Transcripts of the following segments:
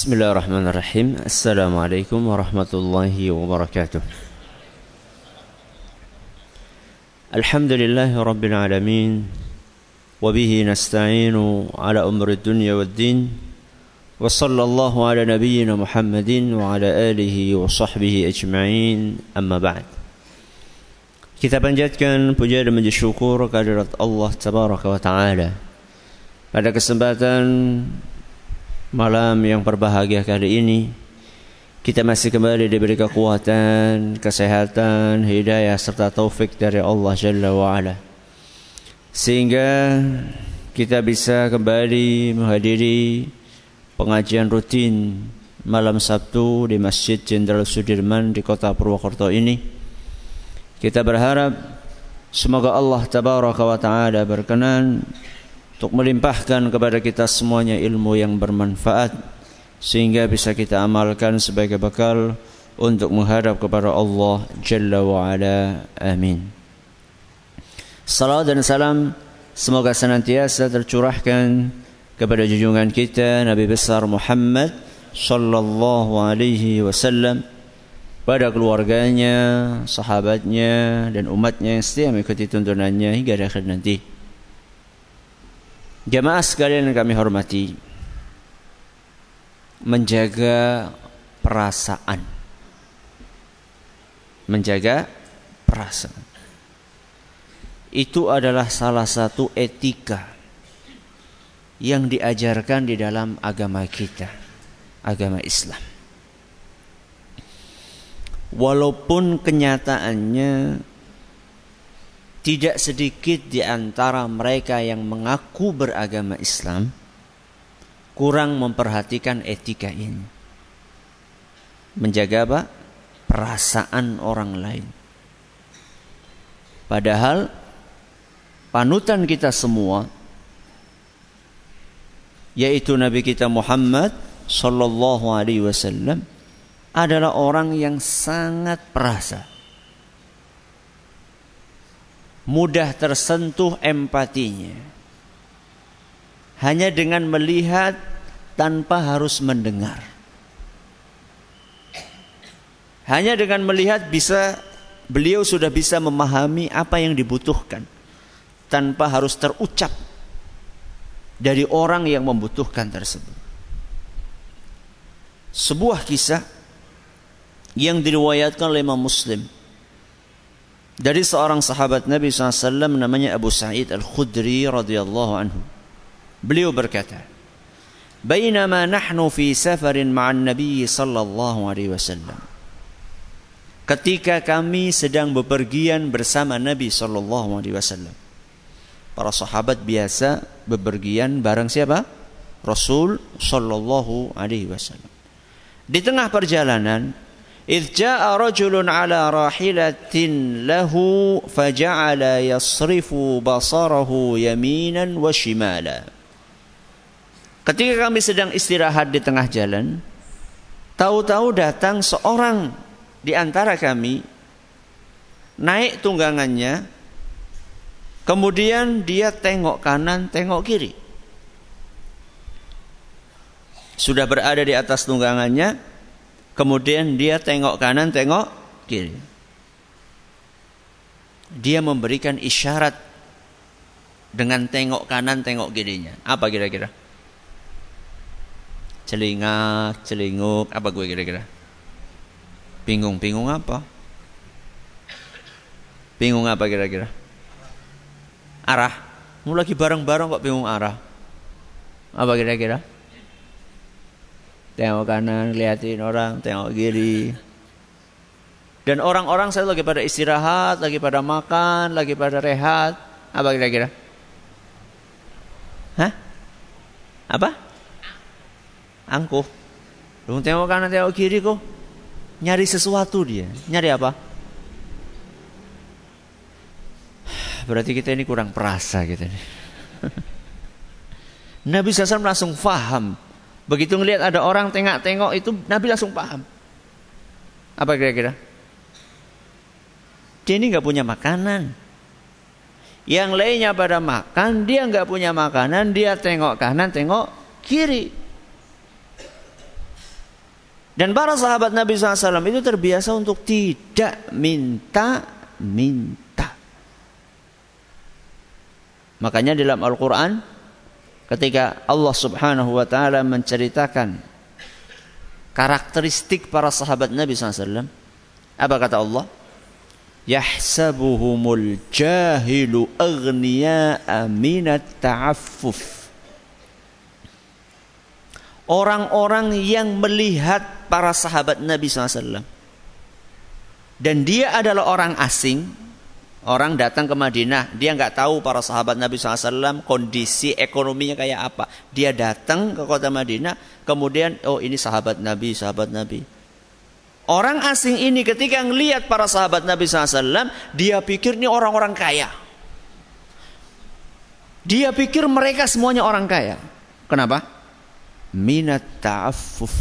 Bismillahirrahmanirrahim. Assalamualaikum warahmatullahi wabarakatuh. Alhamdulillahi rabbil alamin, wabihi nasta'inu ala umri dunya waddin, wa sallallahu ala nabiyyina Muhammadin wa ala alihi wa sahbihi ajma'in, amma ba'd. Kita panjatkan puja dan puji syukur kehadirat Allah tabaraka wa ta'ala pada kesempatan malam yang berbahagia kali ini. Kita masih kembali diberi kekuatan, kesehatan, hidayah serta taufik dari Allah Jalla wa'ala, sehingga kita bisa kembali menghadiri pengajian rutin malam Sabtu di Masjid Jenderal Sudirman di kota Purwokerto ini. Kita berharap semoga Allah Tabaraka wa Ta'ala berkenan untuk melimpahkan kepada kita semuanya ilmu yang bermanfaat, sehingga bisa kita amalkan sebagai bekal untuk menghadap kepada Allah Jalla wa'ala. Amin. Salawat dan salam semoga senantiasa tercurahkan kepada junjungan kita Nabi besar Muhammad sallallahu alaihi wasallam, pada keluarganya, sahabatnya dan umatnya yang setia mengikuti tuntunannya hingga akhir nanti. Jamaah sekalian yang kami hormati, menjaga perasaan itu adalah salah satu etika yang diajarkan di dalam agama kita, agama Islam. Walaupun kenyataannya tidak sedikit di antara mereka yang mengaku beragama Islam kurang memperhatikan etika ini. Menjaga apa? Perasaan orang lain. Padahal panutan kita semua yaitu Nabi kita Muhammad sallallahu alaihi wasallam adalah orang yang sangat perasa, mudah tersentuh empatinya, hanya dengan melihat tanpa harus mendengar. Hanya dengan melihat beliau sudah bisa memahami apa yang dibutuhkan tanpa harus terucap dari orang yang membutuhkan tersebut. Sebuah kisah yang diriwayatkan oleh Imam Muslim dari seorang sahabat Nabi SAW namanya Abu Sa'id Al-Khudri radhiyallahu anhu. Beliau berkata, "Bainama nahnu fi safarin ma'an Nabi sallallahu alaihi wasallam." Ketika kami sedang bepergian bersama Nabi sallallahu alaihi wasallam. Para sahabat biasa bepergian bareng siapa? Rasul sallallahu alaihi wasallam. Di tengah perjalanan, إذ جاء رجل على راحلة له فجعل يصرف بصره يمينا وشمالا. Ketika kami sedang istirahat di tengah jalan, tahu-tahu datang seorang di antara kami naik tunggangannya, kemudian dia tengok kanan, tengok kiri. Sudah berada di atas tunggangannya, kemudian dia tengok kanan, tengok kiri. Dia memberikan isyarat dengan tengok kanan, tengok kirinya. Apa kira-kira? Celingak, celinguk, apa gue kira-kira? Bingung apa? Bingung apa kira-kira? Arah. Mau lagi bareng-bareng kok bingung arah. Apa kira-kira? Tengok kanan, liatin orang, tengok kiri. Dan orang-orang saya lagi pada istirahat, lagi pada makan, lagi pada rehat. Apa kira-kira? Hah? Apa? Angkuh. Belum tengok kanan, tengok kiri kok. Nyari sesuatu dia. Nyari apa? Berarti kita ini kurang perasa kita ini. Nabi SAW langsung faham. Begitu ngelihat ada orang tengok-tengok itu, Nabi langsung paham. Apa kira-kira? Dia ini gak punya makanan. Yang lainnya pada makan, dia gak punya makanan, dia tengok kanan, tengok kiri. Dan para sahabat Nabi SAW itu terbiasa untuk tidak minta-minta. Makanya dalam Al-Quran ketika Allah Subhanahu Wa Taala menceritakan karakteristik para sahabat Nabi SAW, apa kata Allah? Yahsabuhumul jahilu aghniya'a minat ta'affuf. Orang-orang yang melihat para sahabat Nabi SAW, dan dia adalah orang asing, orang datang ke Madinah, dia nggak tahu para sahabat Nabi SAW kondisi ekonominya kayak apa. Dia datang ke kota Madinah, kemudian oh ini sahabat Nabi, sahabat Nabi. Orang asing ini ketika ngelihat para sahabat Nabi SAW, dia pikir ini orang-orang kaya. Dia pikir mereka semuanya orang kaya. Kenapa? Minat ta'affuf.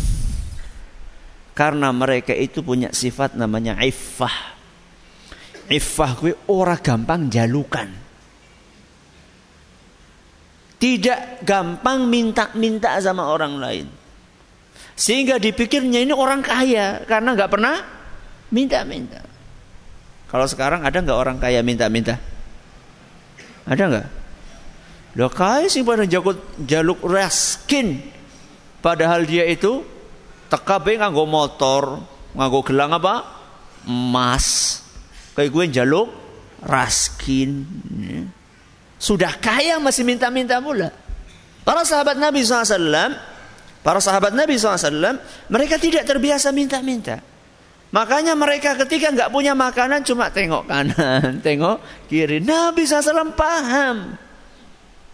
Karena mereka itu punya sifat namanya iffah. Iffah kuwi ora gampang jalukan. Tidak gampang minta-minta sama orang lain. Sehingga dipikirnya ini orang kaya karena enggak pernah minta-minta. Kalau sekarang ada enggak orang kaya minta-minta? Ada enggak? Lho kaya sing pada jaluk raskin. Padahal dia itu tekabe nganggo motor, nganggo gelang apa? Emas. Kayak gue njaluk raskin. Sudah kaya masih minta-minta pula. Para sahabat Nabi SAW, mereka tidak terbiasa minta-minta. Makanya mereka ketika nggak punya makanan cuma tengok kanan, tengok kiri. Nabi SAW paham.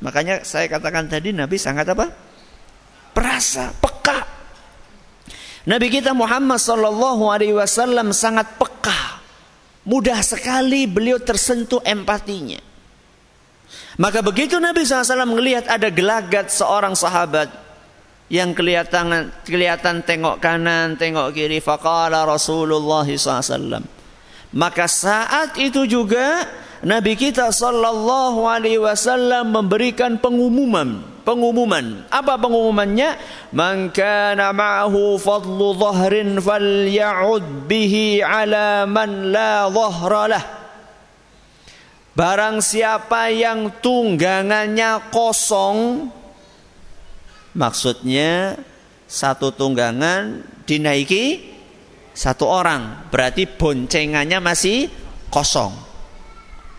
Makanya saya katakan tadi Nabi sangat apa? Perasa, peka. Nabi kita Muhammad SAW sangat peka. Mudah sekali beliau tersentuh empatinya. Maka begitu Nabi SAW melihat ada gelagat seorang sahabat yang kelihatan tengok kanan, tengok kiri. Faqala Rasulullah SAW. Maka saat itu juga Nabi kita SAW memberikan pengumuman. Apa pengumumannya? Man kana ma'ahu fadlu dhahrin falya'ud bihi ala man la dhahra lah. Barang siapa yang tunggangannya kosong, maksudnya satu tunggangan dinaiki satu orang, berarti boncengannya masih kosong.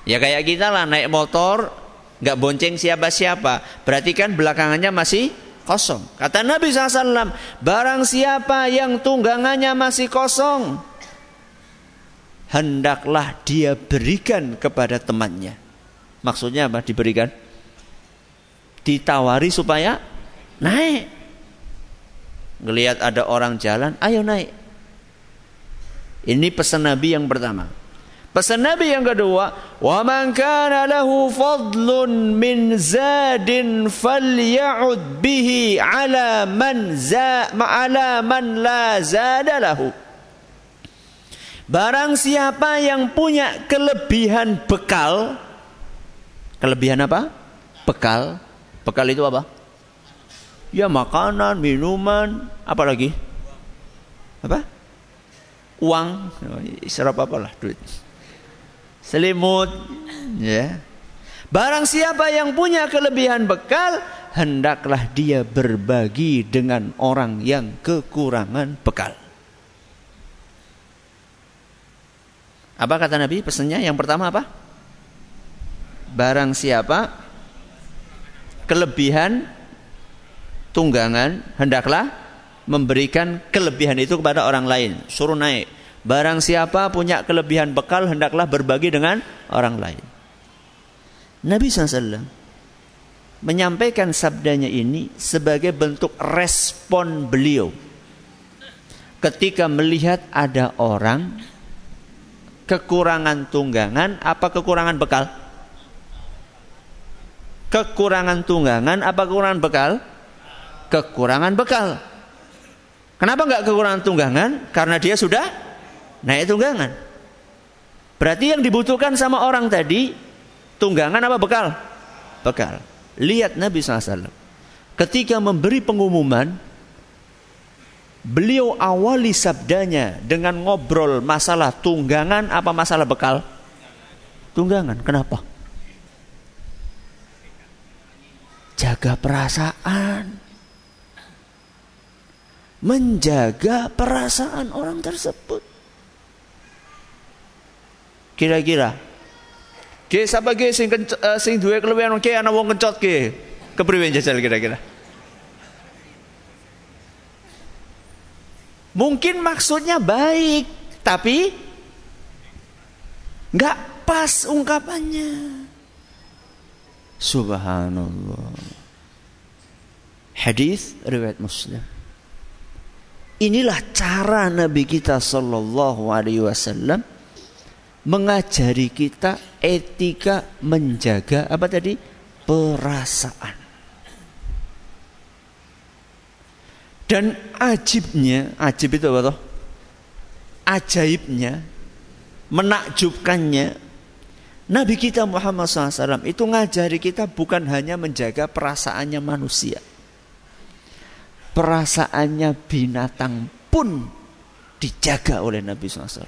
Ya kayak kita lah naik motor nggak bonceng siapa-siapa, berarti kan belakangannya masih kosong. Kata Nabi SAW, barang siapa yang tunggangannya masih kosong, hendaklah dia berikan kepada temannya. Maksudnya apa diberikan? Ditawari supaya naik. Ngelihat ada orang jalan, ayo naik. Ini pesan Nabi yang pertama. Pesan Nabi yang kedua, wa man kana lahu fadlun min zadin falya'ud bihi ala man la zada lahu. Barang siapa yang punya kelebihan bekal. Kelebihan apa? Bekal. Bekal itu apa? Ya makanan, minuman, apa lagi? Apa? Uang, serap apalah duit. Selimut, ya. Barang siapa yang punya kelebihan bekal, hendaklah dia berbagi dengan orang yang kekurangan bekal. Apa kata Nabi pesannya? Yang pertama apa? Barang siapa kelebihan tunggangan, hendaklah memberikan kelebihan itu kepada orang lain. Suruh naik. Barang siapa punya kelebihan bekal, hendaklah berbagi dengan orang lain. Nabi SAW menyampaikan sabdanya ini sebagai bentuk respon beliau ketika melihat ada orang kekurangan tunggangan apa kekurangan bekal? Kekurangan tunggangan apa kekurangan bekal? Kekurangan bekal. Kenapa enggak kekurangan tunggangan? Karena dia sudah naik tunggangan. Berarti yang dibutuhkan sama orang tadi tunggangan apa bekal? Bekal. Lihat Nabi SAW ketika memberi pengumuman, Beliau awali sabdanya dengan ngobrol masalah tunggangan apa masalah bekal? Tunggangan. Kenapa? Jaga perasaan. Menjaga perasaan orang tersebut. Kira-kira ke sapa ke sing duwe kelewean ke ana wong kencot ke kepriwe jajal kira-kira. Mungkin maksudnya baik, tapi enggak pas ungkapannya. Subhanallah. Hadis riwayat Muslim. Inilah cara Nabi kita sallallahu alaihi wasallam mengajari kita etika menjaga apa tadi? Perasaan. Dan ajib itu apa toh? Ajaibnya, menakjubkannya, Nabi kita Muhammad SAW itu ngajari kita bukan hanya menjaga perasaannya manusia. Perasaannya binatang pun dijaga oleh Nabi SAW.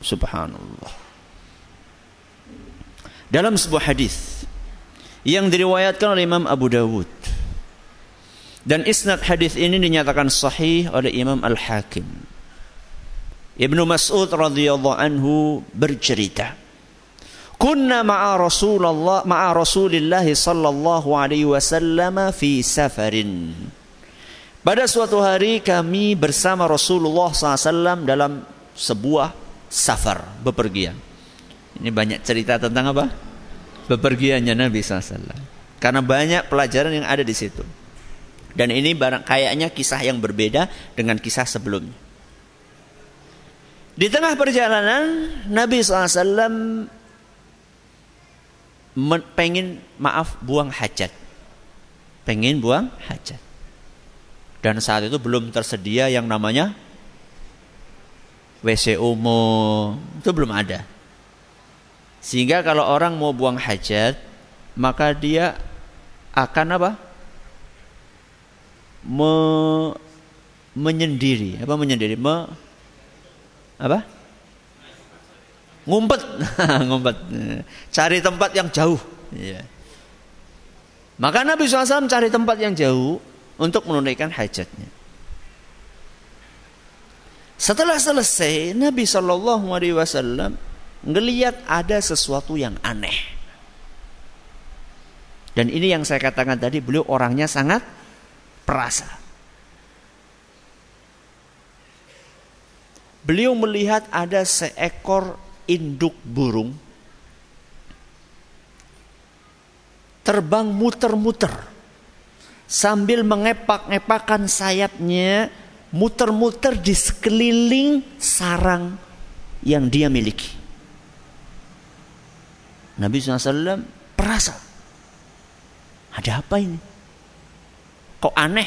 Subhanallah. Dalam sebuah hadis yang diriwayatkan oleh Imam Abu Dawud, dan isnad hadis ini dinyatakan sahih oleh Imam Al-Hakim. Ibnu Mas'ud radhiyallahu anhu bercerita, "Kunna ma'a Rasulillah sallallahu alaihi wasallam fi safarin." Pada suatu hari kami bersama Rasulullah SAW dalam sebuah safar, bepergian. Ini banyak cerita tentang apa? Bepergiannya Nabi SAW. Karena banyak pelajaran yang ada di situ. Dan ini kayaknya kisah yang berbeda dengan kisah sebelumnya. Di tengah perjalanan, Nabi SAW buang hajat. Pengen buang hajat. Dan saat itu belum tersedia yang namanya WC umum. Itu belum ada. Sehingga kalau orang mau buang hajat, maka dia akan apa? Menyendiri, apa menyendiri? Ngumpet, ngumpet. Cari tempat yang jauh. Ya. Maka Nabi SAW cari tempat yang jauh untuk menunaikan hajatnya. Setelah selesai, Nabi SAW ngelihat ada sesuatu yang aneh. Dan ini yang saya katakan tadi, beliau orangnya sangat perasa. Beliau melihat ada seekor induk burung terbang muter-muter sambil mengepak-ngepakkan sayapnya, muter-muter di sekeliling sarang yang dia miliki. Nabi SAW perasa, ada apa ini? Kok aneh?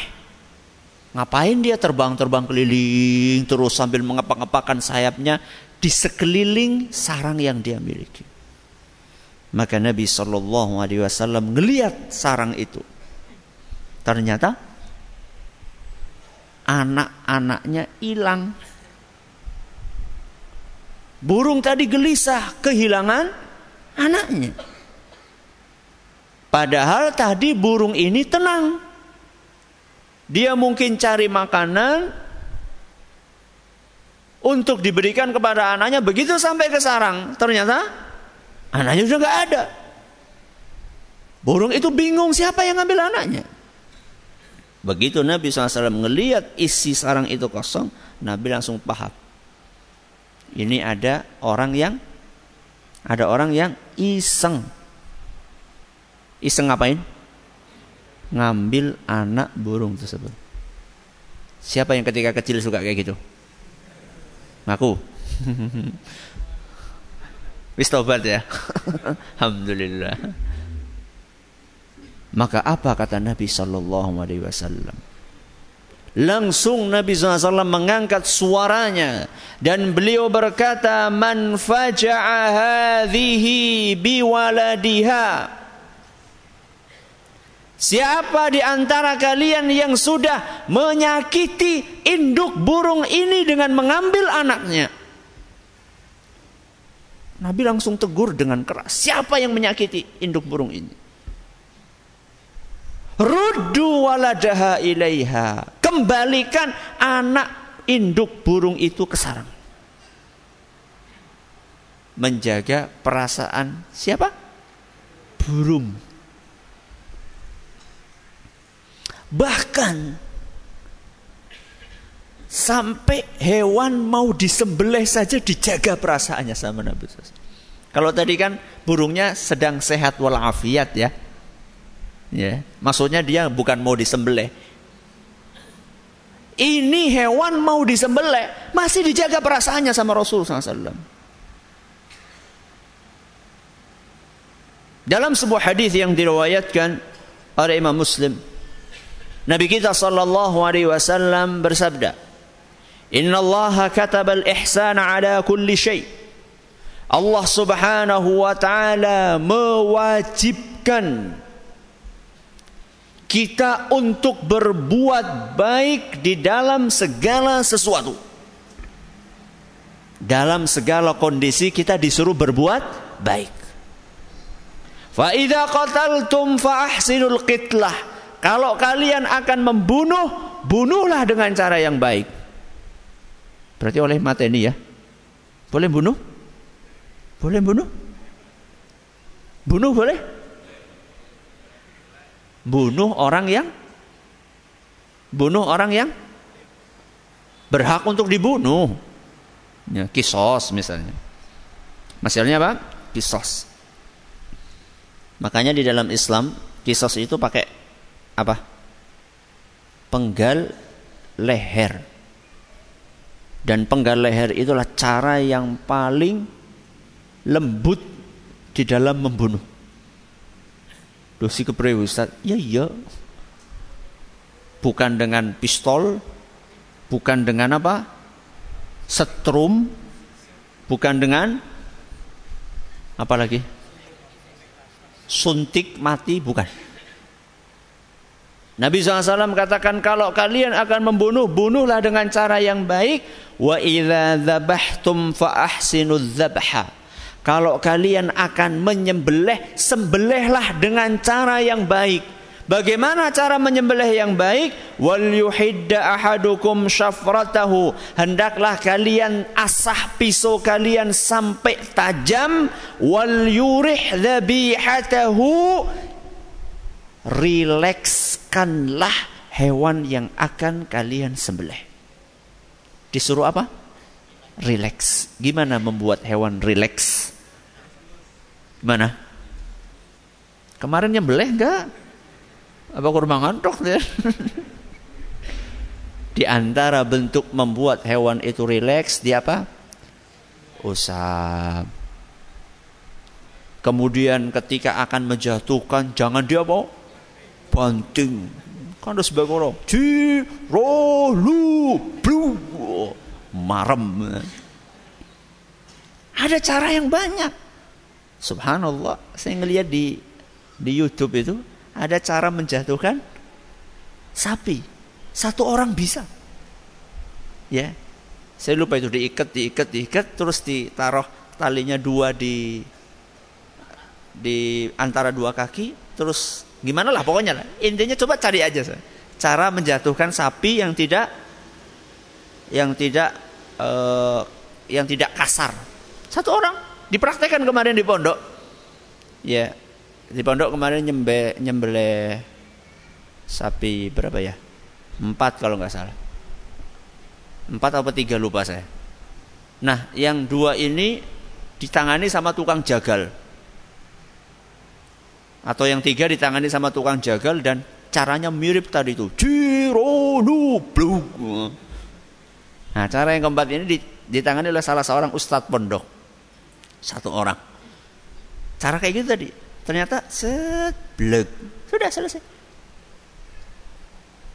Ngapain dia terbang-terbang keliling terus sambil mengepak-ngepakkan sayapnya di sekeliling sarang yang dia miliki? Maka Nabi SAW ngelihat sarang itu. Ternyata anak-anaknya hilang. Burung tadi gelisah kehilangan anaknya. Padahal tadi burung ini tenang. Dia mungkin cari makanan untuk diberikan kepada anaknya. Begitu sampai ke sarang, ternyata anaknya sudah tidak ada. Burung itu bingung, siapa yang ambil anaknya. Begitu Nabi SAW melihat isi sarang itu kosong, Nabi langsung paham. Ini ada orang yang iseng. Iseng ngapain? Ngambil anak burung tersebut. Siapa yang ketika kecil suka kayak gitu? Ngaku. Wis tobat ya. Alhamdulillah. Maka apa kata Nabi SAW? Langsung Nabi SAW mengangkat suaranya dan beliau berkata, "Man faja'a hadhihi biwaladiha." Siapa di antara kalian yang sudah menyakiti induk burung ini dengan mengambil anaknya? Nabi langsung tegur dengan keras. Siapa yang menyakiti induk burung ini? Ruddu waladaha ilaiha. Kembalikan anak induk burung itu ke sarang. Menjaga perasaan siapa? Burung. Bahkan sampai hewan mau disembelih saja dijaga perasaannya sama Nabi SAW. Kalau tadi kan burungnya sedang sehat walafiat ya. Ya, maksudnya dia bukan mau disembelih. Ini hewan mau disembelih masih dijaga perasaannya sama Rasul SAW. Dalam sebuah hadis yang diriwayatkan oleh Imam Muslim, Nabi kita sallallahu alaihi wasallam bersabda, "Inna Allah kataba al-ihsana ala kulli syai." Allah Subhanahu wa taala mewajibkan kita untuk berbuat baik di dalam segala sesuatu. Dalam segala kondisi kita disuruh berbuat baik. "Fa idza qataltum fa ahsinul qitlah." Kalau kalian akan membunuh, bunuhlah dengan cara yang baik. Berarti oleh mata ini ya. Boleh bunuh? Boleh bunuh? Bunuh boleh? Bunuh orang yang berhak untuk dibunuh. Ya, kisos misalnya. Masalahnya apa? Kisos. Makanya di dalam Islam, kisos itu pakai apa? Penggal leher. Dan penggal leher itulah cara yang paling lembut di dalam membunuh. Dosi kepriwe Ustaz? Ya iya. Bukan dengan pistol, bukan dengan apa? Setrum, bukan dengan apa lagi? Suntik mati, bukan. Nabi SAW katakan kalau kalian akan membunuh, bunuhlah dengan cara yang baik. Wa idza dzabhtum fa ahsinudz dzabha. Kalau kalian akan menyembelih, sembelihlah dengan cara yang baik. Bagaimana cara menyembelih yang baik? Wal yuhidda ahadukum syafratahu. Hendaklah kalian asah pisau kalian sampai tajam. Wal yurih dzabihatahu. Rilekskanlah hewan yang akan kalian sembelih. Disuruh apa? Rileks. Gimana membuat hewan rileks? Gimana? Kemarin nyembelih enggak? Apa kurma ngantuk ya? Di antara bentuk membuat hewan itu rileks, dia apa? Usap. Kemudian ketika akan menjatuhkan, jangan dia apa? Banting. Kan ada sebagian orang Jirolu Blu Marem. Ada cara yang banyak. Subhanallah. Saya ngelihat di YouTube itu, ada cara menjatuhkan sapi. Satu orang bisa. Ya. Saya lupa itu diikat. Terus ditaruh talinya dua di antara dua kaki. Terus gimana lah pokoknya lah. Intinya coba cari aja cara menjatuhkan sapi yang tidak kasar. Satu orang dipraktekkan kemarin di pondok. Ya, di pondok kemarin nyembelih sapi berapa ya? 4 kalau nggak salah. 4 atau 3 lupa saya. Nah, yang 2 ini ditangani sama tukang jagal. Atau yang 3 ditangani sama tukang jagal dan caranya mirip tadi itu. Jironubluk. Nah, cara yang keempat ini ditangani oleh salah seorang ustadz pondok. Satu orang. Cara kayak gitu tadi. Ternyata seblek. Sudah selesai.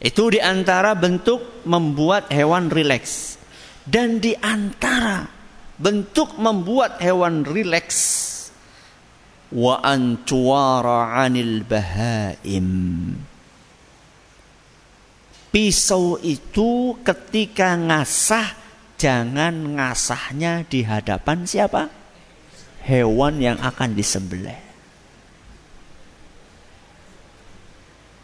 Itu diantara bentuk membuat hewan rileks. Dan diantara bentuk membuat hewan rileks wa antuara 'anil bahaim. Pisau itu ketika ngasah, jangan ngasahnya di hadapan siapa? Hewan yang akan disembelih.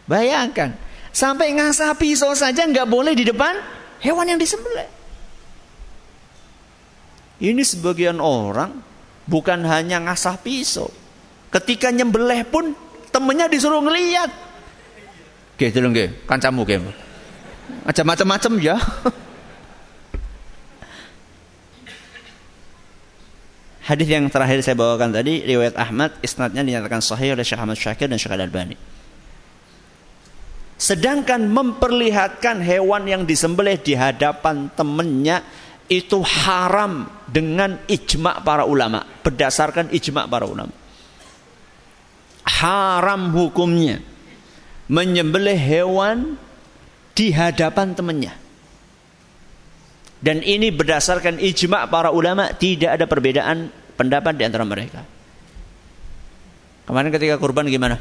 Bayangkan, sampai ngasah pisau saja nggak boleh di depan hewan yang disembelih. Ini sebagian orang bukan hanya ngasah pisau, ketika nyembelih pun temennya disuruh ngelihat. Oke, tolong ge, kancamu ge. Aja macam-macam ya. Hadis yang terakhir saya bawakan tadi riwayat Ahmad, isnadnya dinyatakan sahih oleh Syekh Ahmad Syakir dan Syekh Al-Albani. Sedangkan memperlihatkan hewan yang disembelih di hadapan temannya itu haram dengan ijma' para ulama, berdasarkan ijma' para ulama. Haram hukumnya menyembelih hewan di hadapan temannya. Dan ini berdasarkan ijma' para ulama, tidak ada perbedaan pendapat di antara mereka. Kemarin ketika kurban gimana?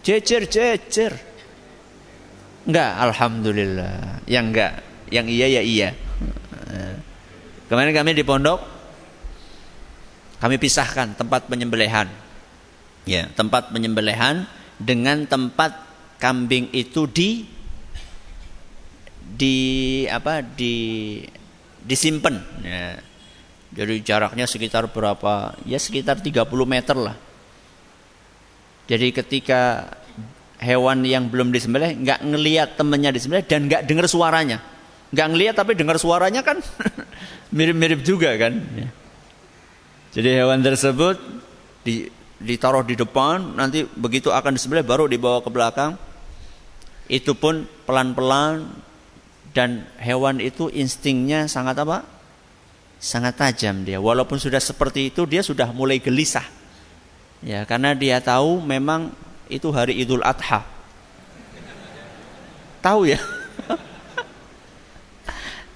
Cecer. Enggak, alhamdulillah. Yang enggak, yang iya ya iya. Kemarin kami di pondok, kami pisahkan tempat penyembelihan. Ya, tempat penyembelihan dengan tempat kambing itu disimpan. Ya. Jadi jaraknya sekitar berapa? Ya sekitar 30 meter lah. Jadi ketika hewan yang belum disembelih nggak ngelihat temennya disembelih dan nggak dengar suaranya. Nggak ngelihat tapi dengar suaranya kan mirip-mirip juga kan. Ya. Jadi hewan tersebut ditaruh di depan, nanti begitu akan disembelih baru dibawa ke belakang. Itu pun pelan-pelan, dan hewan itu instingnya sangat apa? Sangat tajam dia. Walaupun sudah seperti itu dia sudah mulai gelisah. Ya, karena dia tahu memang itu hari Idul Adha. Tahu ya?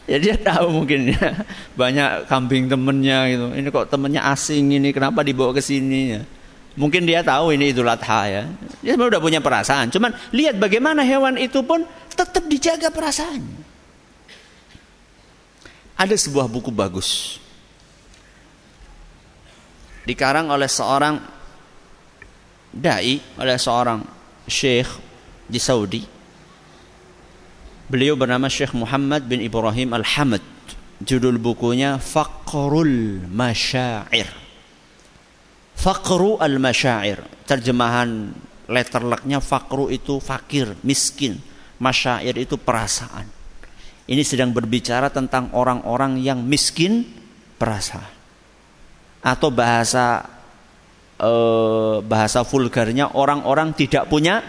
Ya dia tahu mungkin ya. Banyak kambing temennya gitu. Ini kok temennya asing ini, kenapa dibawa ke sini ya? Mungkin dia tahu ini Idul Adha ya. Dia sebenarnya udah punya perasaan. Cuman lihat bagaimana hewan itu pun tetap dijaga perasaannya. Ada sebuah buku bagus, dikarang oleh seorang dai, oleh seorang syekh di Saudi. Beliau bernama Syekh Muhammad bin Ibrahim Al-Hamad. Judul bukunya Faqrul Masyair. Faqru al-masyair, terjemahan letterleknya faqru itu fakir, miskin, masyair itu perasaan. Ini sedang berbicara tentang orang-orang yang miskin perasaan, atau bahasa vulgarnya orang-orang tidak punya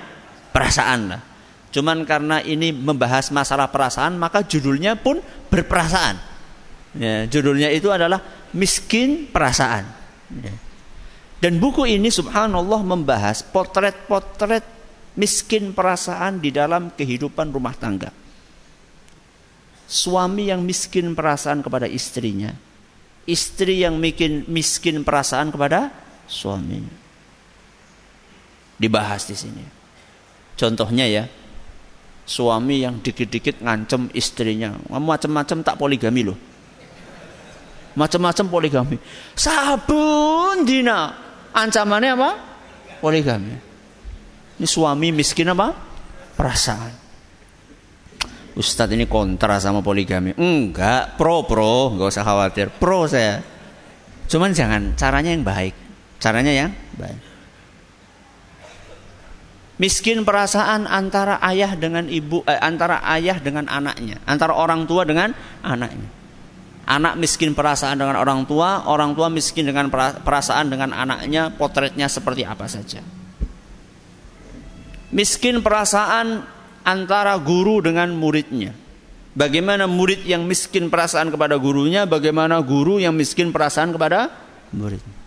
perasaan. Cuman karena ini membahas masalah perasaan, maka judulnya pun berperasaan ya, judulnya itu adalah miskin perasaan ya. Dan buku ini subhanallah membahas potret-potret miskin perasaan di dalam kehidupan rumah tangga. Suami yang miskin perasaan kepada istrinya, istri yang miskin perasaan kepada suaminya, dibahas di sini. Contohnya ya, suami yang dikit-dikit ngancem istrinya, macam-macam tak poligami loh, macam-macam poligami. Sabun dina ancamannya apa? Poligami. Ini suami miskin apa? Perasaan. Ustadz ini kontra sama poligami. Enggak, pro, enggak usah khawatir. Pro saya. Cuman jangan, caranya yang baik. Caranya yang baik. Miskin perasaan antara ayah dengan ibu, antara ayah dengan anaknya, antara orang tua dengan anaknya. Anak miskin perasaan dengan orang tua miskin dengan perasaan dengan anaknya, potretnya seperti apa saja. Miskin perasaan antara guru dengan muridnya. Bagaimana murid yang miskin perasaan kepada gurunya, bagaimana guru yang miskin perasaan kepada muridnya.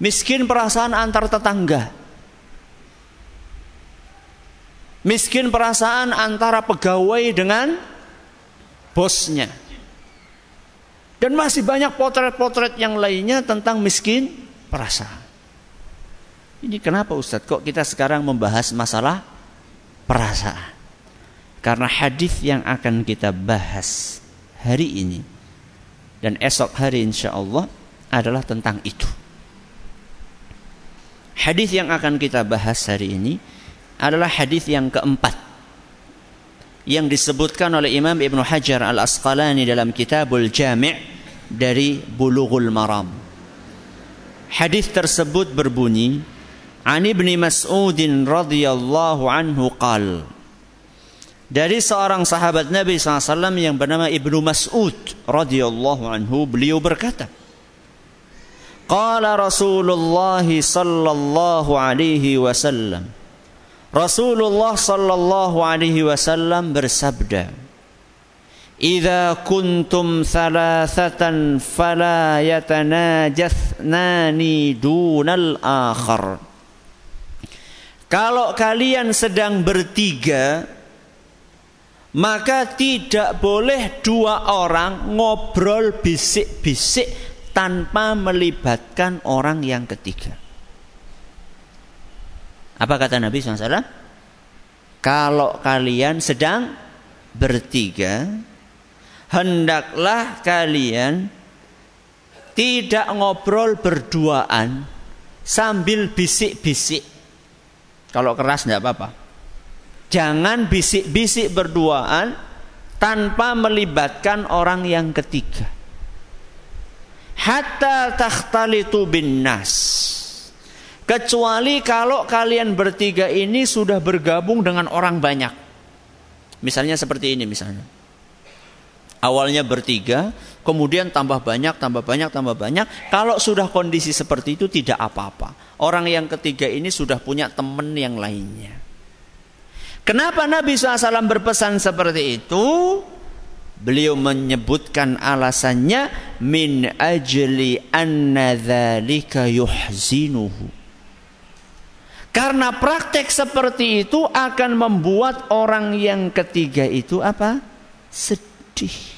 Miskin perasaan antar tetangga. Miskin perasaan antara pegawai dengan bosnya. Dan masih banyak potret-potret yang lainnya tentang miskin perasa. Ini kenapa Ustaz? Kok kita sekarang membahas masalah perasaan? Karena hadis yang akan kita bahas hari ini dan esok hari insya Allah adalah tentang itu. Hadis yang akan kita bahas hari ini adalah hadis yang keempat yang disebutkan oleh Imam Ibn Hajar Al-Asqalani dalam Kitabul Jami' dari Bulughul Maram. Hadis tersebut berbunyi, An Ibn Mas'ud radhiyallahu anhu qal, dari seorang sahabat Nabi SAW yang bernama Ibnu Mas'ud radhiyallahu anhu, beliau berkata, Qala Rasulullah sallallahu alaihi wasallam, Rasulullah sallallahu alaihi wasallam bersabda, Idza kuntum thalathatan fala yatanajathnani dunal akhar. Kalau kalian sedang bertiga, maka tidak boleh dua orang ngobrol bisik-bisik tanpa melibatkan orang yang ketiga. Apa kata Nabi SAW? Kalau kalian sedang bertiga, hendaklah kalian tidak ngobrol berduaan sambil bisik-bisik. Kalau keras tidak apa-apa. Jangan bisik-bisik berduaan tanpa melibatkan orang yang ketiga. Hatta takhtalitu bin nas. Kecuali kalau kalian bertiga ini sudah bergabung dengan orang banyak. Misalnya seperti ini misalnya. Awalnya bertiga, kemudian tambah banyak. Kalau sudah kondisi seperti itu tidak apa-apa. Orang yang ketiga ini sudah punya teman yang lainnya. Kenapa Nabi SAW berpesan seperti itu? Beliau menyebutkan alasannya, min ajli anna dzalika yuhzinuhu. Karena praktek seperti itu akan membuat orang yang ketiga itu apa? Sedih.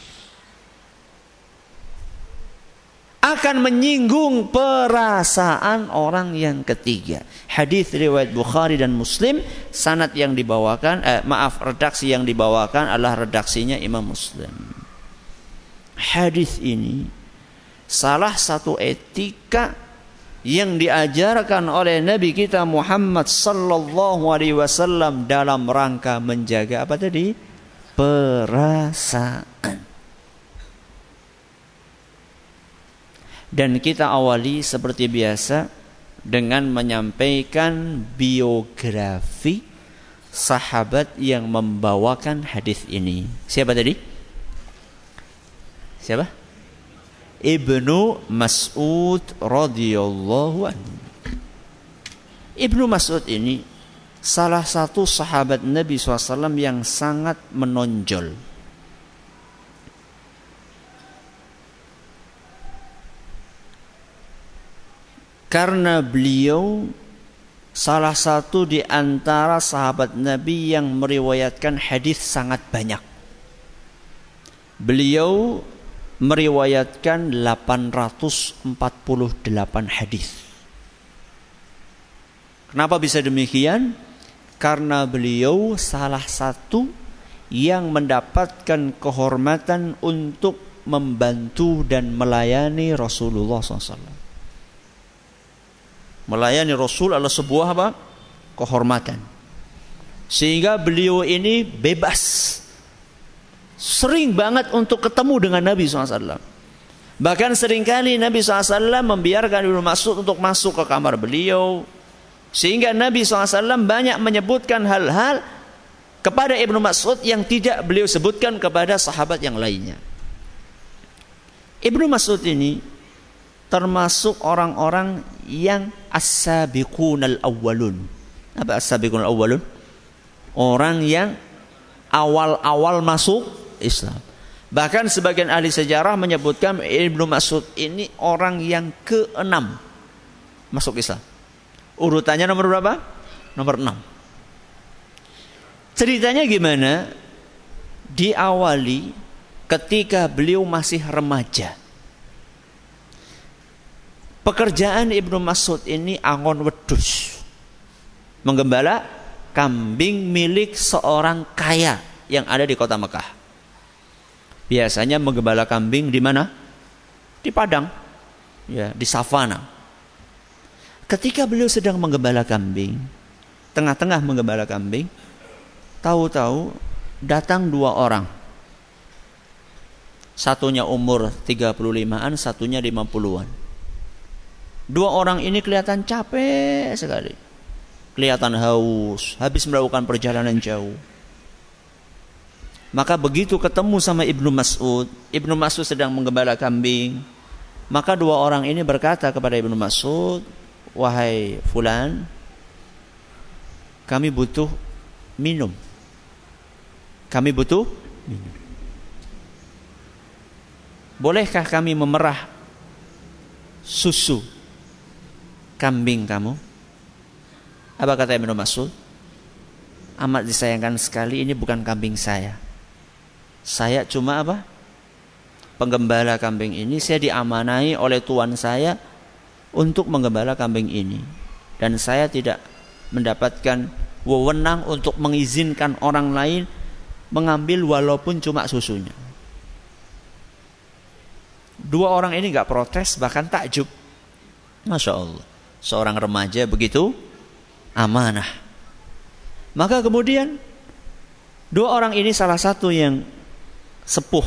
Akan menyinggung perasaan orang yang ketiga. Hadis riwayat Bukhari dan Muslim, sanad yang dibawakan, redaksi yang dibawakan adalah redaksinya Imam Muslim. Hadis ini salah satu etika yang diajarkan oleh Nabi kita Muhammad sallallahu alaihi wasallam dalam rangka menjaga apa tadi? Perasaan. Dan kita awali seperti biasa dengan menyampaikan biografi sahabat yang membawakan hadis ini. Siapa tadi? Siapa? Ibnu Mas'ud radhiyallahu anhu. Ibnu Mas'ud ini salah satu sahabat Nabi SAW yang sangat menonjol. Karena beliau salah satu di antara sahabat Nabi yang meriwayatkan hadis sangat banyak. Beliau meriwayatkan 848 hadis. Kenapa bisa demikian? Karena beliau salah satu yang mendapatkan kehormatan untuk membantu dan melayani Rasulullah SAW. Melayani Rasul adalah sebuah apa? Kehormatan. Sehingga beliau ini bebas. Sering banget untuk ketemu dengan Nabi SAW. Bahkan seringkali Nabi SAW membiarkan Ibnu Mas'ud untuk masuk ke kamar beliau. Sehingga Nabi SAW banyak menyebutkan hal-hal kepada Ibnu Mas'ud yang tidak beliau sebutkan kepada sahabat yang lainnya. Ibnu Mas'ud ini termasuk orang-orang yang as-sabiqunal awwalun. Apa as-sabiqunal awwalun? Orang yang awal-awal masuk Islam. Bahkan sebagian ahli sejarah menyebutkan Ibnu Mas'ud ini orang yang ke-6 masuk Islam. Urutannya nomor berapa? Nomor 6. Ceritanya gimana? Diawali ketika beliau masih remaja. Pekerjaan Ibnu Mas'ud ini angon wedhus, menggembala kambing milik seorang kaya yang ada di kota Mekah. Biasanya menggembala kambing di mana? Di padang, ya, di savana. Ketika beliau sedang menggembala kambing, tengah-tengah menggembala kambing, tahu-tahu datang dua orang. Satunya umur 35-an, satunya 50-an. Dua orang ini kelihatan capek sekali, kelihatan haus, habis melakukan perjalanan jauh. Maka begitu ketemu sama Ibnu Mas'ud sedang menggembala kambing, maka dua orang ini berkata kepada Ibnu Mas'ud, "Wahai fulan, kami butuh minum. Kami butuh minum. Bolehkah kami memerah susu kambing kamu?" Apa kata Ibnu Mas'ud? "Amat disayangkan sekali, ini bukan kambing saya. Saya cuma apa? Penggembala kambing ini. Saya diamanai oleh tuan saya untuk menggembala kambing ini, dan saya tidak mendapatkan wewenang untuk mengizinkan orang lain mengambil walaupun cuma susunya." Dua orang ini gak protes, bahkan takjub. Masya Allah, seorang remaja begitu amanah. Maka kemudian dua orang ini, salah satu yang sepuh,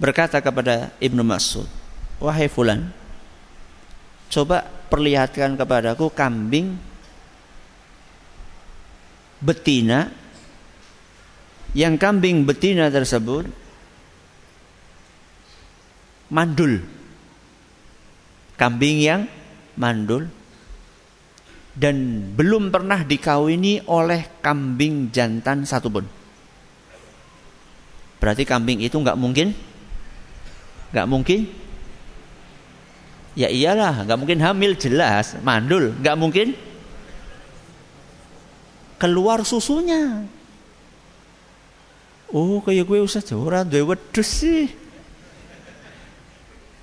berkata kepada Ibnu Mas'ud, "Wahai fulan, coba perlihatkan kepadaku kambing betina yang kambing betina tersebut mandul. Kambing yang mandul dan belum pernah dikawini oleh kambing jantan satupun." Berarti kambing itu nggak mungkin, nggak mungkin. Ya iyalah, nggak mungkin hamil, jelas mandul, nggak mungkin keluar susunya. Oh, kayak gue usah jauh-jauh duwe wedhus sih.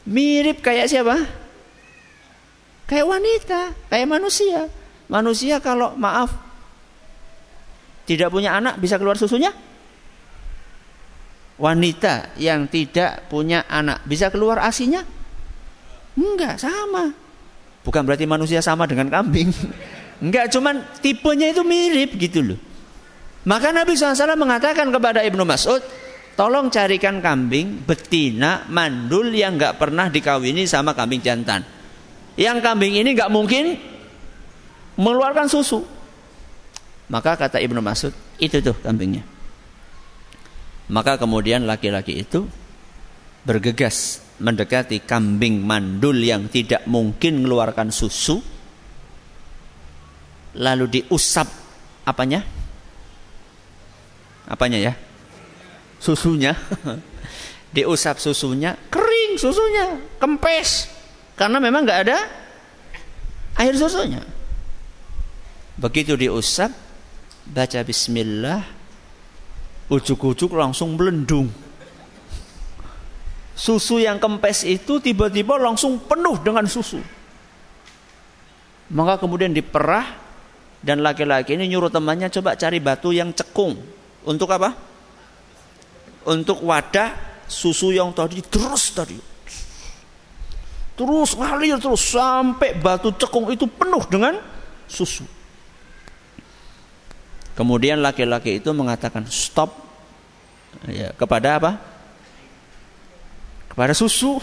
Mirip kayak siapa? Kayak wanita, kayak manusia. Manusia kalau maaf tidak punya anak bisa keluar susunya? Wanita yang tidak punya anak bisa keluar asinya? Enggak, sama. Bukan berarti manusia sama dengan kambing. Enggak, cuman tipenya itu mirip gitu loh. Maka Nabi SAW mengatakan kepada Ibnu Mas'ud, "Tolong carikan kambing betina mandul yang enggak pernah dikawini sama kambing jantan. Yang kambing ini enggak mungkin mengeluarkan susu." Maka kata Ibnu Mas'ud, "Itu tuh kambingnya." Maka kemudian laki-laki itu bergegas mendekati kambing mandul yang tidak mungkin mengeluarkan susu, lalu diusap apanya? Apanya ya? Susunya. Diusap susunya, kering susunya, kempes, karena memang nggak ada air susunya. Begitu diusap, baca bismillah, ujuk-ujuk langsung melendung. Susu yang kempes itu tiba-tiba langsung penuh dengan susu. Maka kemudian diperah, dan laki-laki ini nyuruh temannya, "Coba cari batu yang cekung." Untuk apa? Untuk wadah susu yang tadi. Terus ngalir terus sampai batu cekung itu penuh dengan susu. Kemudian laki-laki itu mengatakan stop, ya, kepada apa? Pada susu.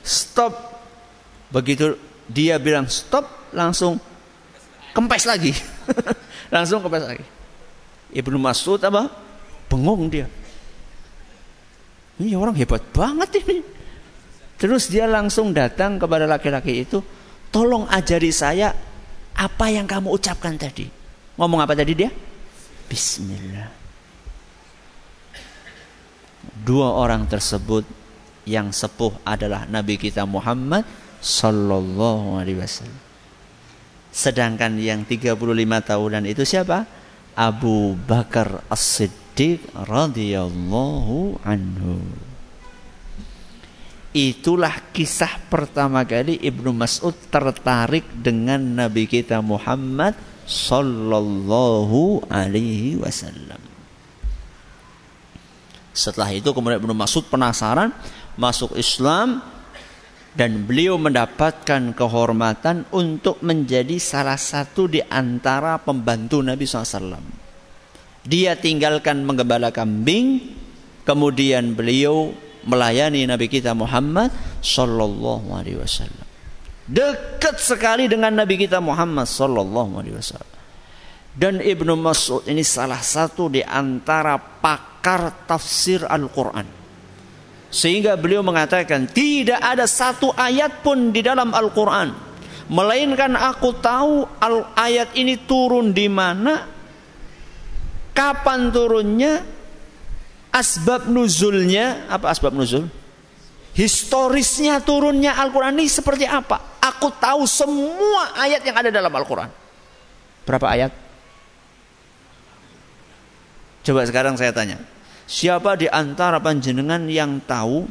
Stop. Begitu dia bilang stop, langsung kempes lagi. Langsung kempes lagi. Ibnu Mas'ud apa? Bengong dia. Ini orang hebat banget ini. Terus dia langsung datang kepada laki-laki itu, "Tolong ajari saya apa yang kamu ucapkan tadi." Ngomong apa tadi dia? Bismillah. Dua orang tersebut yang sepuh adalah Nabi kita Muhammad sallallahu alaihi wasallam. Sedangkan yang 35 tahunan itu siapa? Abu Bakar As-Siddiq radhiyallahu anhu. Itulah kisah pertama kali Ibnu Mas'ud tertarik dengan Nabi kita Muhammad sallallahu alaihi wasallam. Setelah itu kemudian Ibnu Mas'ud penasaran, masuk Islam, dan beliau mendapatkan kehormatan untuk menjadi salah satu di antara pembantu Nabi SAW. Dia tinggalkan menggembala kambing, kemudian beliau melayani Nabi kita Muhammad sallallahu alaihi wasallam. Dekat sekali dengan Nabi kita Muhammad sallallahu alaihi wasallam. Dan Ibnu Mas'ud ini salah satu di antara pakar tafsir Al-Qur'an. Sehingga beliau mengatakan, tidak ada satu ayat pun di dalam Al-Qur'an melainkan aku tahu ayat ini turun di mana, kapan turunnya, asbab nuzulnya, apa asbab nuzul? Historisnya turunnya Al-Quran ini seperti apa? Aku tahu semua ayat yang ada dalam Al-Quran. Berapa ayat? Coba sekarang saya tanya. Siapa di antara panjenengan yang tahu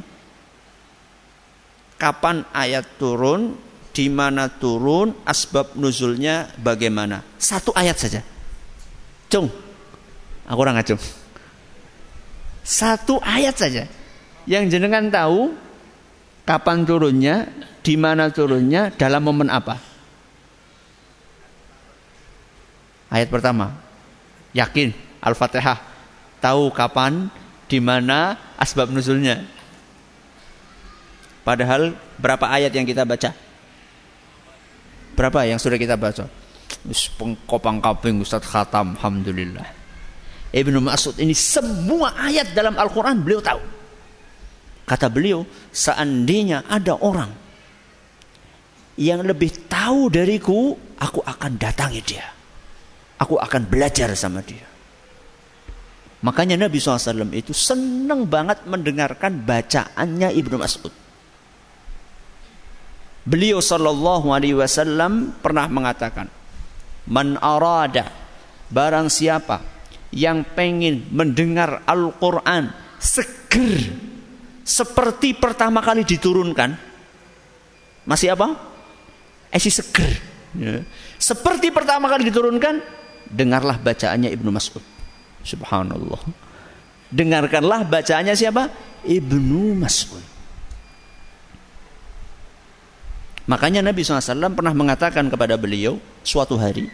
kapan ayat turun, di mana turun, asbab nuzulnya bagaimana? Satu ayat saja. Cung. Aku orang ngacung. Satu ayat saja yang jenengan tahu kapan turunnya, di mana turunnya, dalam momen apa? Ayat pertama. Yakin Al-Fatihah. Tahu kapan, di mana asbab nuzulnya. Padahal berapa ayat yang kita baca? Berapa yang sudah kita baca? Pengkopang-kaping Ustaz khatam, alhamdulillah. Ibnu Mas'ud ini semua ayat dalam Al-Quran beliau tahu. Kata beliau, seandainya ada orang yang lebih tahu dariku, aku akan datangi dia. Aku akan belajar sama dia. Makanya Nabi SAW itu senang banget mendengarkan bacaannya Ibnu Mas'ud. Beliau SAW pernah mengatakan, man arada, barang siapa yang pengen mendengar Al-Quran seger seperti pertama kali diturunkan, masih apa? Esi seger ya. Seperti pertama kali diturunkan, dengarlah bacaannya Ibnu Mas'ud. Subhanallah. Dengarkanlah bacaannya siapa? Ibnu Mas'ud. Makanya Nabi SAW pernah mengatakan kepada beliau suatu hari,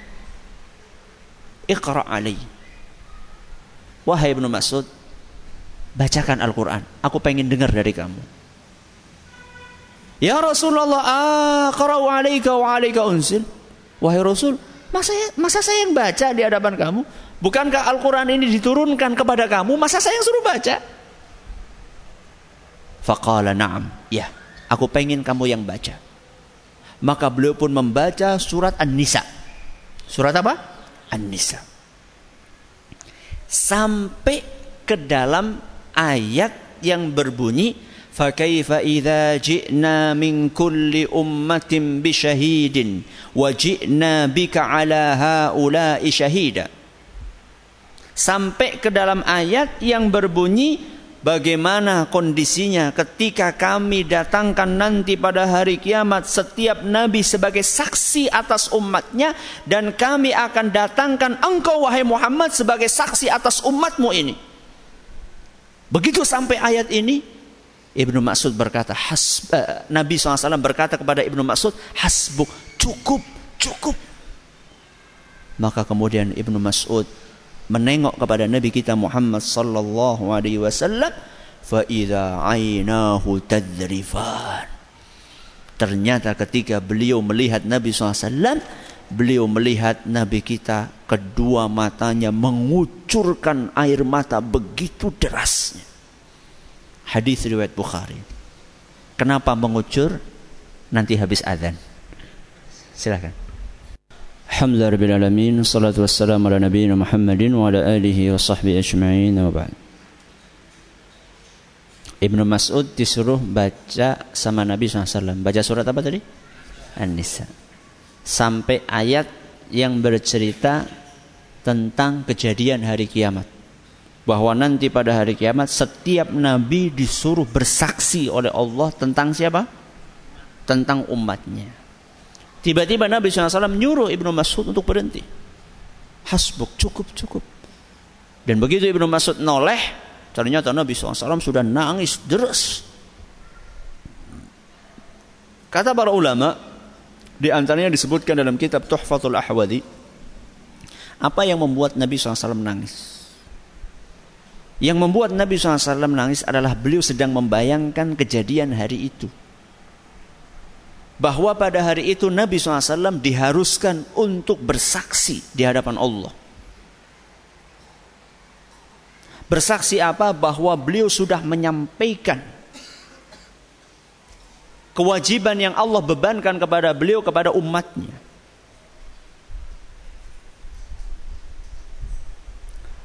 Iqra' alaihi, wahai Ibnu Mas'ud, bacakan Al-Quran. Aku pengen dengar dari kamu. Ya Rasulullah, aqra'u alaika wa alaika unzil. Wahai Rasul, masa saya yang baca di hadapan kamu? Bukankah Al-Quran ini diturunkan kepada kamu? Masa saya yang suruh baca? Faqala na'am. Ya, aku pengen kamu yang baca. Maka beliau pun membaca surat An-Nisa. Surat apa? An-Nisa. Sampai ke dalam ayat yang berbunyi, fakaifa idza ji'na min kulli ummatin bi syahidin wa ji'na bika ala haula'i syahida. Sampai ke dalam ayat yang berbunyi, bagaimana kondisinya ketika kami datangkan nanti pada hari kiamat setiap nabi sebagai saksi atas umatnya, dan kami akan datangkan engkau wahai Muhammad sebagai saksi atas umatmu ini. Begitu sampai ayat ini, Ibnu Mas'ud berkata, Nabi SAW berkata kepada Ibnu Mas'ud, hasbuk, cukup. Maka kemudian Ibnu Mas'ud menengok kepada Nabi kita Muhammad sallallahu alaihi wasallam, fa idza ainahu tadrifan. Ternyata ketika beliau melihat Nabi SAW, beliau melihat Nabi kita, kedua matanya mengucurkan air mata begitu derasnya. Hadis riwayat Bukhari. Kenapa mengucur? Nanti habis azan. Silakan. Alhamdulillah rabbil alamin, salatu wassalamu ala nabiyina Muhammadin wa ala alihi wa sahbihi ajma'in, wa ba'd. Ibnu Mas'ud disuruh baca sama Nabi SAW. Baca surat apa tadi? An-Nisa. Sampai ayat yang bercerita tentang kejadian hari kiamat. bahwa nanti pada hari kiamat setiap nabi disuruh bersaksi oleh Allah tentang siapa? Tentang umatnya. Tiba-tiba Nabi SAW menyuruh Ibnu Mas'ud untuk berhenti. Hasbuk, cukup. Dan begitu Ibnu Mas'ud noleh, ternyata Nabi SAW sudah nangis deres. Kata para ulama, di antaranya disebutkan dalam kitab Tuhfatul Ahwadi, apa yang membuat Nabi SAW menangis? Yang membuat Nabi SAW menangis adalah beliau sedang membayangkan kejadian hari itu. Bahwa pada hari itu Nabi SAW diharuskan untuk bersaksi di hadapan Allah. Bersaksi apa? Bahwa beliau sudah menyampaikan kewajiban yang Allah bebankan kepada beliau, kepada umatnya.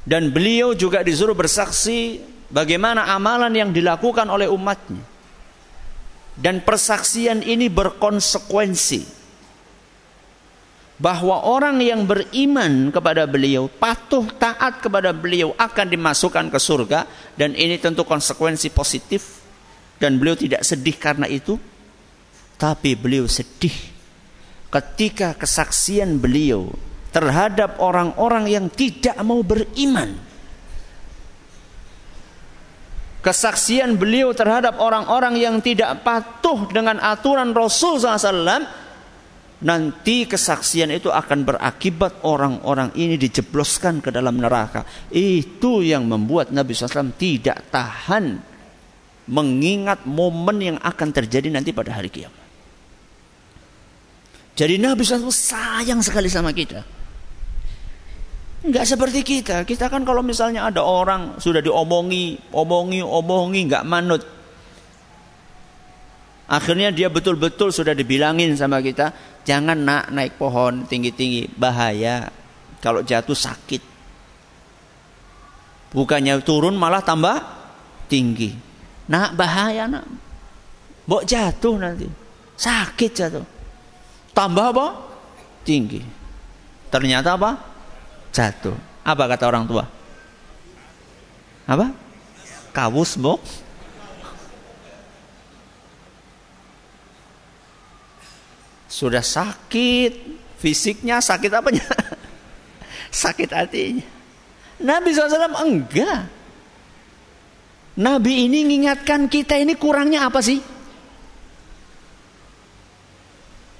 Dan beliau juga disuruh bersaksi bagaimana amalan yang dilakukan oleh umatnya. Dan persaksian ini berkonsekuensi. Bahwa orang yang beriman kepada beliau, patuh taat kepada beliau akan dimasukkan ke surga. Dan ini tentu konsekuensi positif. Dan beliau tidak sedih karena itu. Tapi beliau sedih ketika kesaksian beliau terhadap orang-orang yang tidak mau beriman. Kesaksian beliau terhadap orang-orang yang tidak patuh dengan aturan Rasul SAW. Nanti kesaksian itu akan berakibat orang-orang ini dijebloskan ke dalam neraka. Itu yang membuat Nabi SAW tidak tahan mengingat momen yang akan terjadi nanti pada hari kiamat. Jadi Nabi SAW sayang sekali sama kita. Enggak seperti kita. Kita kan kalau misalnya ada orang sudah diomongi, enggak manut. Akhirnya dia betul-betul sudah dibilangin sama kita, jangan nak naik pohon tinggi-tinggi, bahaya. Kalau jatuh sakit. Bukannya turun malah tambah tinggi. Nak bahaya nak. Mbok jatuh nanti. Sakit jatuh. Tambah apa? Tinggi. Ternyata apa? Jatuh. Apa kata orang tua? Apa? Kawus, Mbok. Sudah sakit. Fisiknya sakit apanya? Sakit hatinya. Nabi SAW enggak. Nabi ini mengingatkan kita ini kurangnya apa sih?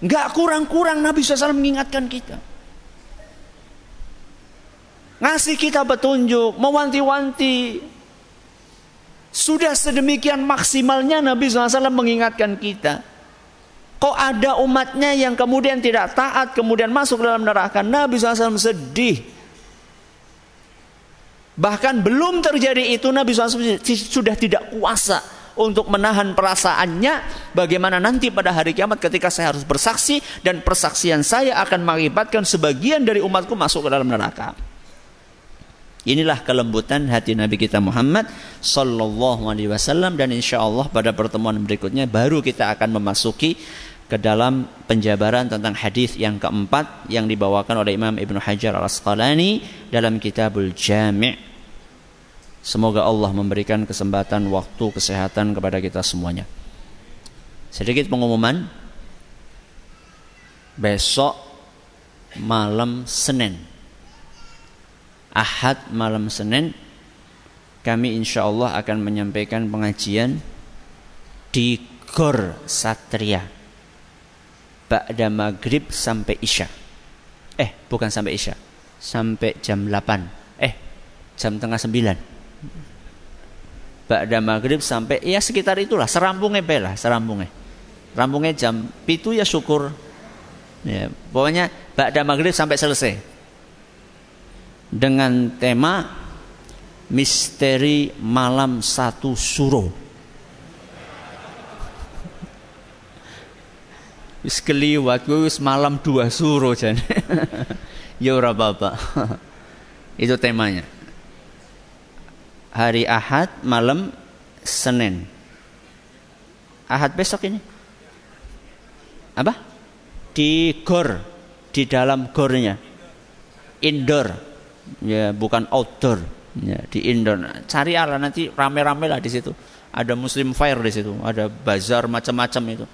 Enggak kurang-kurang Nabi SAW mengingatkan kita. Ngasih kita petunjuk, mewanti-wanti. Sudah sedemikian maksimalnya Nabi SAW mengingatkan kita. Kok ada umatnya yang kemudian tidak taat, kemudian masuk dalam neraka. Nabi SAW sedih. Bahkan belum terjadi itu, Nabi SAW sudah tidak kuasa untuk menahan perasaannya. Bagaimana nanti pada hari kiamat ketika saya harus bersaksi, dan persaksian saya akan mengakibatkan sebagian dari umatku masuk ke dalam neraka. Inilah kelembutan hati Nabi kita Muhammad sallallahu alaihi wasallam, dan insyaallah pada pertemuan berikutnya baru kita akan memasuki ke dalam penjabaran tentang hadis yang keempat yang dibawakan oleh Imam Ibnu Hajar Al-Asqalani dalam Kitabul Jami'. Semoga Allah memberikan kesempatan, waktu, kesehatan kepada kita semuanya. Sedikit pengumuman. Besok malam Senin, Ahad malam Senin, kami insya Allah akan menyampaikan pengajian di Gor Satria ba'da maghrib sampai isya. Bukan sampai isya, sampai jam 8. Jam tengah 9. Ba'da maghrib sampai ya sekitar itulah, serampungnya. Rampungnya jam 7 ya syukur. Ya, pokoknya ba'da maghrib sampai selesai. Dengan tema Misteri Malam Satu Suro. Wis keliwat wis malam 2 suro jane. Ya ora apa-apa. Itu temanya. Hari Ahad malam Senin. Ahad besok ini. Apa? Di gor, di dalam gornya. Indoor. Ya, bukan outdoor. Ya, di Indonesia carilah nanti rame-rame lah di situ. Ada Muslim Fair di situ, ada bazar macam-macam itu.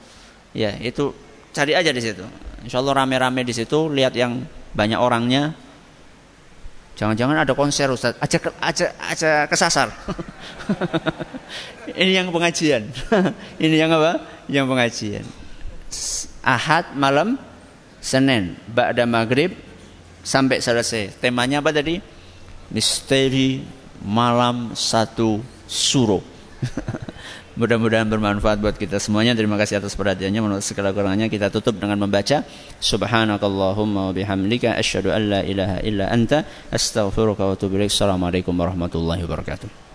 Ya, itu cari aja di situ. Insyaallah rame-rame di situ, lihat yang banyak orangnya. Jangan-jangan ada konser Ustaz, aja kesasar. Ini yang pengajian. Ini yang apa? Yang pengajian. Ahad malam Senin ba'da maghrib sampai selesai. Temanya apa tadi? Misteri malam satu suro. Mudah-mudahan bermanfaat buat kita semuanya. Terima kasih atas perhatiannya. Menurut segala-galanya kita tutup dengan membaca Subhanakallahumma wa bihamdika asyhadu an la ilaha illa anta astaghfiruka wa atubu ilaik. Assalamualaikum warahmatullahi wabarakatuh.